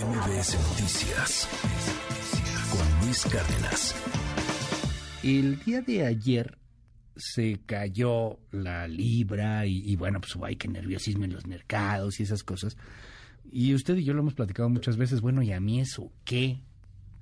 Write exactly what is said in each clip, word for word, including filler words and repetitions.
M V S Noticias con Luis Cárdenas. El día de ayer se cayó la libra y, y bueno, pues hay que nerviosismo en los mercados y esas cosas. Y usted y yo lo hemos platicado muchas veces. Bueno, ¿y a mí eso qué?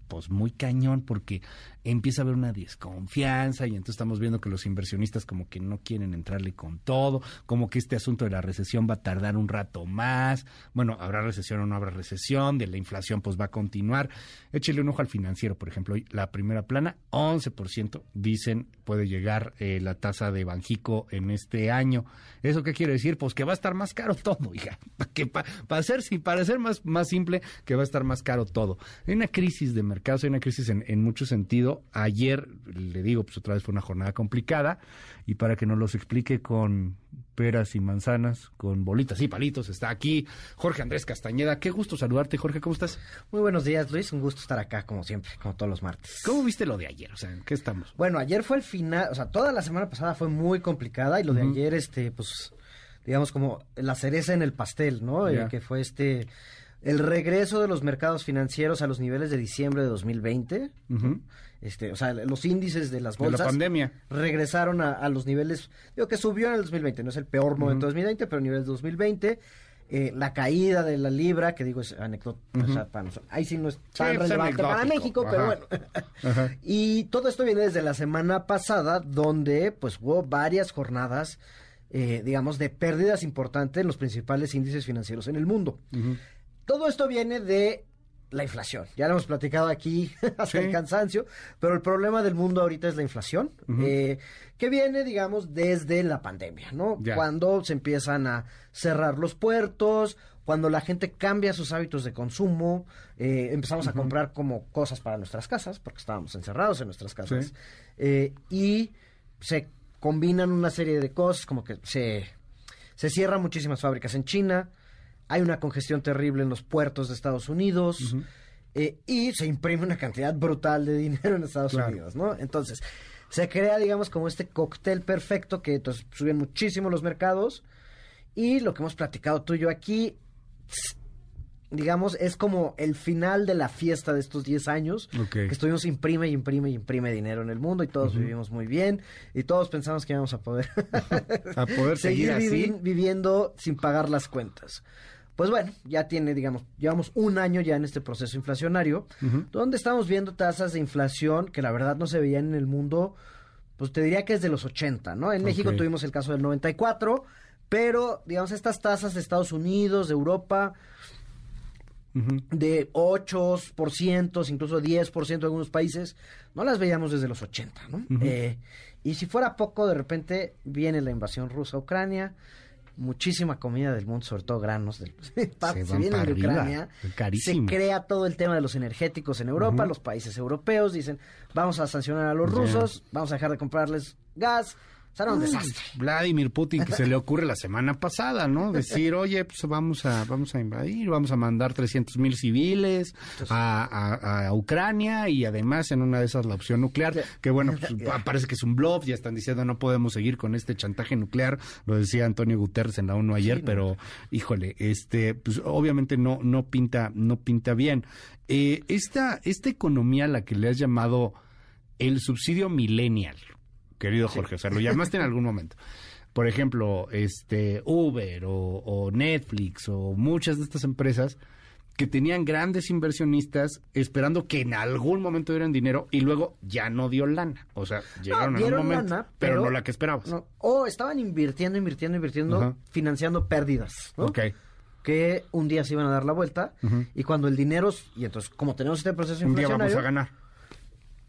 Pues muy cañón, porque empieza a haber una desconfianza y entonces estamos viendo que los inversionistas como que no quieren entrarle con todo, como que este asunto de la recesión va a tardar un rato más. Bueno, ¿habrá recesión o no habrá recesión? De la inflación pues va a continuar. Échele un ojo al financiero, por ejemplo, la primera plana, once por ciento dicen puede llegar eh, la tasa de Banxico en este año. ¿Eso qué quiere decir? Pues que va a estar más caro todo, hija. Que pa, pa hacer, sí, para ser más, más simple, que va a estar más caro todo. Hay una crisis de mercado. Hay una crisis en, en mucho sentido. Ayer, le digo, pues otra vez fue una jornada complicada, y para que nos los explique con peras y manzanas, con bolitas y palitos, está aquí Jorge Andrés Castañeda. Qué gusto saludarte, Jorge, ¿cómo estás? Muy buenos días, Luis, un gusto estar acá, como siempre, como todos los martes. ¿Cómo viste lo de ayer? O sea, ¿en qué estamos? Bueno, ayer fue el final, o sea, toda la semana pasada fue muy complicada, y lo de uh-huh. ayer, este, pues, digamos, como la cereza en el pastel, ¿no? Yeah. El que fue este... el regreso de los mercados financieros a los niveles de diciembre de dos mil veinte, uh-huh. este, o sea, los índices de las bolsas de la pandemia regresaron a, a los niveles, digo que subió en el dos mil veinte, no es el peor momento de uh-huh. dos mil veinte, pero niveles de dos mil veinte, eh, la caída de la libra, que digo es anecdótica, uh-huh. o sea, para nosotros, ahí sí no es tan sí, relevante para México, ajá. pero bueno. Ajá. Y todo esto viene desde la semana pasada, donde pues hubo varias jornadas, eh, digamos, de pérdidas importantes en los principales índices financieros en el mundo. Uh-huh. Todo esto viene de la inflación. Ya lo hemos platicado aquí hasta sí. el cansancio, pero el problema del mundo ahorita es la inflación, uh-huh. eh, que viene, digamos, desde la pandemia, ¿no? Ya. Cuando se empiezan a cerrar los puertos, cuando la gente cambia sus hábitos de consumo, eh, empezamos uh-huh. a comprar como cosas para nuestras casas, porque estábamos encerrados en nuestras casas, sí. eh, y se combinan una serie de cosas, como que se, se cierran muchísimas fábricas en China. Hay una congestión terrible en los puertos de Estados Unidos uh-huh. eh, y se imprime una cantidad brutal de dinero en Estados claro. Unidos, ¿no? Entonces, se crea, digamos, como este cóctel perfecto que entonces, suben muchísimo los mercados, y lo que hemos platicado tú y yo aquí, digamos, es como el final de la fiesta de estos diez años, okay. que estuvimos imprime y imprime y imprime dinero en el mundo, y todos uh-huh. vivimos muy bien, y todos pensamos que íbamos a poder, a poder seguir, seguir así. Vivi- viviendo sin pagar las cuentas. Pues bueno, ya tiene, digamos, llevamos un año ya en este proceso inflacionario, uh-huh. donde estamos viendo tasas de inflación que la verdad no se veían en el mundo, pues te diría que desde los ochenta, ¿no? En okay. México tuvimos el caso del noventa y cuatro, pero, digamos, estas tasas de Estados Unidos, de Europa, uh-huh. de ocho por ciento, incluso diez por ciento en algunos países, no las veíamos desde los ochenta, ¿no? Uh-huh. Eh, y si fuera poco, de repente viene la invasión rusa a Ucrania, muchísima comida del mundo, sobre todo granos del se, se viene de Ucrania, se crea todo el tema de los energéticos en Europa, uh-huh. los países europeos dicen, vamos a sancionar a los yeah. rusos, vamos a dejar de comprarles gas, será un Uy, desastre. Vladimir Putin, que se le ocurre la semana pasada, ¿no? Decir, oye, pues vamos a vamos a invadir, vamos a mandar trescientos mil civiles Entonces, a, a, a Ucrania, y además en una de esas la opción nuclear, yeah. que bueno, pues, yeah. parece que es un bluff, ya están diciendo no podemos seguir con este chantaje nuclear, lo decía Antonio Guterres en la ONU ayer, sí, no. pero híjole, este pues obviamente no no pinta no pinta bien. Eh, esta esta economía a la que le has llamado el subsidio millennial, querido Jorge, sí. o sea, lo llamaste en algún momento. Por ejemplo, este Uber o, o Netflix o muchas de estas empresas que tenían grandes inversionistas esperando que en algún momento dieran dinero, y luego ya no dio lana. O sea, llegaron no, en un momento, lana, pero, pero no la que esperabas. No, o estaban invirtiendo, invirtiendo, invirtiendo, uh-huh. financiando pérdidas, ¿no? Okay. Que un día se iban a dar la vuelta, uh-huh. y cuando el dinero... Y entonces, como tenemos este proceso inflacionario... Un día vamos a ganar.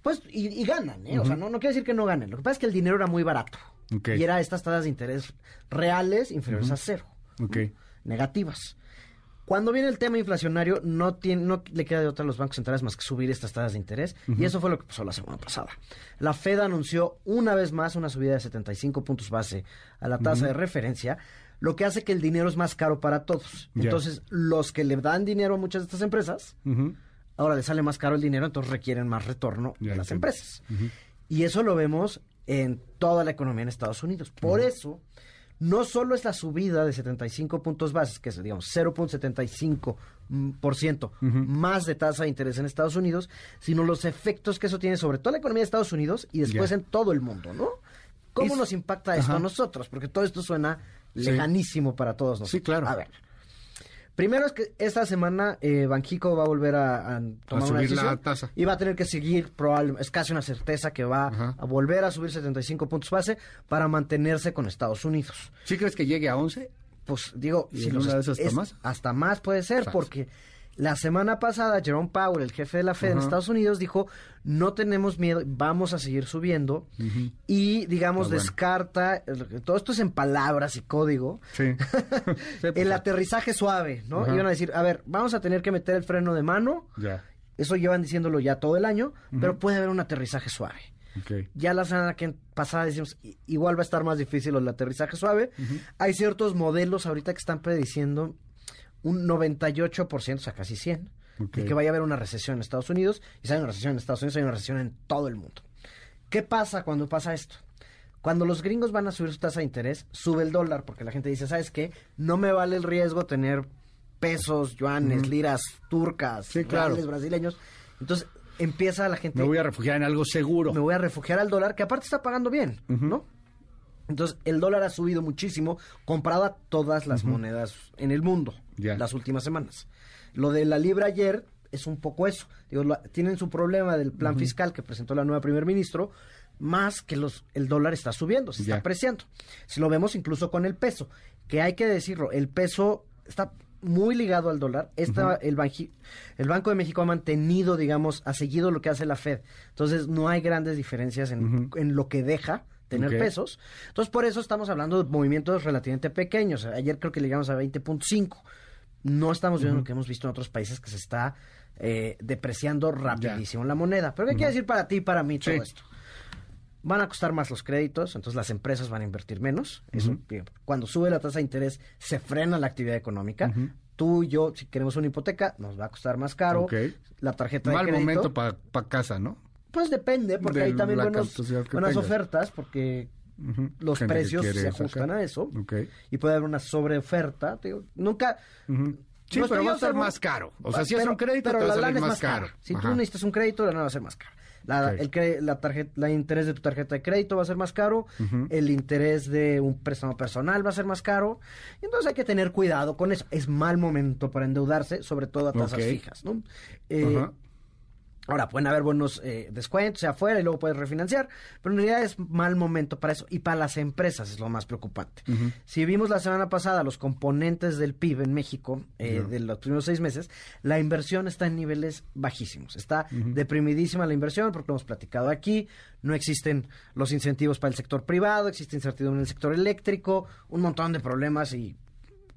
Pues, y, y ganan, ¿eh? Uh-huh. O sea, no, no quiere decir que no ganen. Lo que pasa es que el dinero era muy barato. Okay. Y era estas tasas de interés reales inferiores uh-huh. a cero. Okay. Negativas. Cuando viene el tema inflacionario, no tiene, no le queda de otra a los bancos centrales más que subir estas tasas de interés. Uh-huh. Y eso fue lo que pasó la semana pasada. La Fed anunció una vez más una subida de setenta y cinco puntos base a la tasa uh-huh. de referencia, lo que hace que el dinero es más caro para todos. Yeah. Entonces, los que le dan dinero a muchas de estas empresas... Uh-huh. ahora les sale más caro el dinero, entonces requieren más retorno de las empresas. Uh-huh. Y eso lo vemos en toda la economía en Estados Unidos. Por uh-huh. eso, no solo es la subida de setenta y cinco puntos básicos, que es, digamos, cero punto setenta y cinco por ciento uh-huh. más de tasa de interés en Estados Unidos, sino los efectos que eso tiene sobre toda la economía de Estados Unidos y después yeah. en todo el mundo, ¿no? ¿Cómo es... nos impacta esto Ajá. a nosotros? Porque todo esto suena sí. lejanísimo para todos nosotros. Sí, claro. A ver. Primero es que esta semana eh, Banxico va a volver a, a tomar a subir una decisión la tasa. Y va a tener que seguir, probablemente, es casi una certeza que va Ajá. a volver a subir setenta y cinco puntos base para mantenerse con Estados Unidos. ¿Sí crees que llegue a once? Pues digo, si los, hasta, es, más? hasta más puede ser, Exacto. porque la semana pasada Jerome Powell, el jefe de la Fed Ajá. en Estados Unidos, dijo, no tenemos miedo, vamos a seguir subiendo uh-huh. y, digamos, bueno. descarta, todo esto es en palabras y código, sí. sí, el aterrizaje suave, ¿no? Uh-huh. Iban a decir, a ver, vamos a tener que meter el freno de mano, ya. eso llevan diciéndolo ya todo el año, uh-huh. pero puede haber un aterrizaje suave. Okay. Ya la semana que pasada decimos, igual va a estar más difícil el aterrizaje suave. Uh-huh. Hay ciertos modelos ahorita que están prediciendo un noventa y ocho por ciento, o sea, casi cien, okay. de que vaya a haber una recesión en Estados Unidos. Y si hay una recesión en Estados Unidos, hay una recesión en todo el mundo. ¿Qué pasa cuando pasa esto? Cuando los gringos van a subir su tasa de interés, sube el dólar, porque la gente dice, ¿sabes qué? No me vale el riesgo tener pesos, yuanes, uh-huh. liras turcas, sí, claro. reales brasileños. Entonces... empieza la gente... Me voy a refugiar en algo seguro. Me voy a refugiar al dólar, que aparte está pagando bien, uh-huh. ¿no? Entonces, el dólar ha subido muchísimo comparado a todas las uh-huh. monedas en el mundo yeah. las últimas semanas. Lo de la libra ayer es un poco eso. Digo, lo, tienen su problema del plan uh-huh. fiscal que presentó la nueva primer ministro, más que los el dólar está subiendo, se yeah. está apreciando. Si lo vemos incluso con el peso, que hay que decirlo, el peso está... muy ligado al dólar. Esta, uh-huh. el, Banji, el Banco de México ha mantenido, digamos, ha seguido lo que hace la Fed. Entonces, no hay grandes diferencias en, uh-huh. en lo que deja tener okay. pesos. Entonces, por eso estamos hablando de movimientos relativamente pequeños. Ayer creo que llegamos a veinte punto cinco. No estamos viendo uh-huh. lo que hemos visto en otros países, que se está eh, depreciando rapidísimo yeah. la moneda. Pero, ¿qué uh-huh. quiere decir para ti y para mí sí. todo esto? Van a costar más los créditos, entonces las empresas van a invertir menos. Eso, uh-huh. cuando sube la tasa de interés, se frena la actividad económica. Uh-huh. Tú y yo, si queremos una hipoteca, nos va a costar más caro. Okay. La tarjeta Mal de crédito... Mal momento para pa casa, ¿no? Pues depende, porque de hay también buenos, buenas tengas. ofertas, porque uh-huh. los Gente precios se ajustan sacar. a eso. Okay. Y puede haber una sobreoferta. Digo, nunca... Uh-huh. Sí, pero va a ser más caro. O sea, si pero, es un crédito, pero te va a salir más caro. caro. Si Ajá. tú necesitas un crédito, la lana va a ser más cara. La, okay. el, la tarjeta, la interés de tu tarjeta de crédito va a ser más caro, uh-huh. el interés de un préstamo personal va a ser más caro, y entonces hay que tener cuidado con eso. Es mal momento para endeudarse, sobre todo a tasas okay. fijas, ¿no? Eh, uh-huh. Ahora, pueden haber buenos eh, descuentos afuera y luego puedes refinanciar, pero en realidad es mal momento para eso. Y para las empresas es lo más preocupante. Uh-huh. Si vimos la semana pasada los componentes del P I B en México, eh, uh-huh. de los primeros seis meses, la inversión está en niveles bajísimos. Está uh-huh. deprimidísima la inversión, porque lo hemos platicado aquí. No existen los incentivos para el sector privado, existe incertidumbre en el sector eléctrico, un montón de problemas y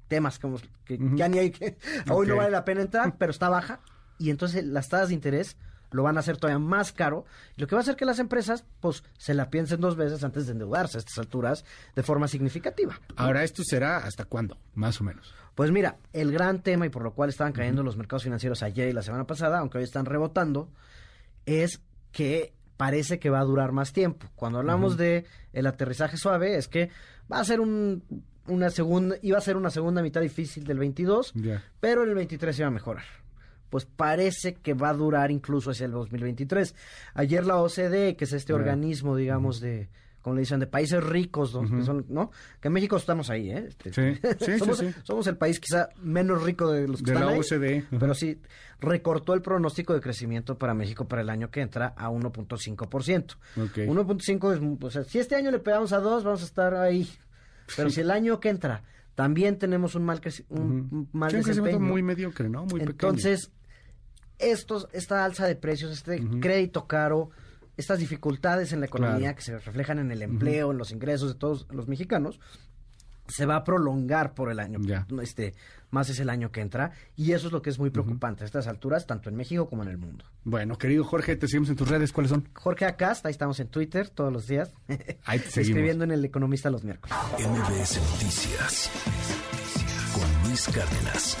temas como que uh-huh. ya ni hay que... Okay. Hoy no vale la pena entrar, pero está baja. Y entonces las tasas de interés... lo van a hacer todavía más caro, lo que va a hacer que las empresas, pues, se la piensen dos veces antes de endeudarse a estas alturas de forma significativa. Ahora, ¿esto será hasta cuándo, más o menos? Pues mira, el gran tema y por lo cual estaban cayendo uh-huh. los mercados financieros ayer y la semana pasada, aunque hoy están rebotando, es que parece que va a durar más tiempo. Cuando hablamos uh-huh. de el aterrizaje suave, es que va a ser un, una segunda, iba a ser una segunda mitad difícil del veintidós, yeah. pero el veintitrés iba a mejorar. Pues parece que va a durar incluso hacia el dos mil veintitrés. Ayer la O C D E, que es este right. organismo, digamos, de, como le dicen, de países ricos, donde uh-huh. son, ¿no? Que en México estamos ahí, ¿eh? Este, sí, sí, somos, sí, sí. Somos el país quizá menos rico de los que de están la O C D E. Ahí, uh-huh. pero sí recortó el pronóstico de crecimiento para México para el año que entra a uno punto cinco por ciento. Okay. uno punto cinco es, o sea, si este año le pegamos a dos, vamos a estar ahí. Pero sí. si el año que entra también tenemos un mal, creci- un uh-huh. mal sí, desempeño. Un crecimiento muy mediocre, ¿no? Muy pequeño. Entonces... Estos, esta alza de precios, este uh-huh. crédito caro, estas dificultades en la economía claro. que se reflejan en el empleo, uh-huh. en los ingresos de todos los mexicanos, se va a prolongar por el año, yeah. este, más es el año que entra, y eso es lo que es muy preocupante uh-huh. a estas alturas, tanto en México como en el mundo. Bueno, querido Jorge, te seguimos en tus redes, ¿cuáles son? Jorge Acasta, ahí estamos en Twitter todos los días, ahí te seguimos. Escribiendo en El Economista los miércoles. M V S Noticias con Luis Cárdenas.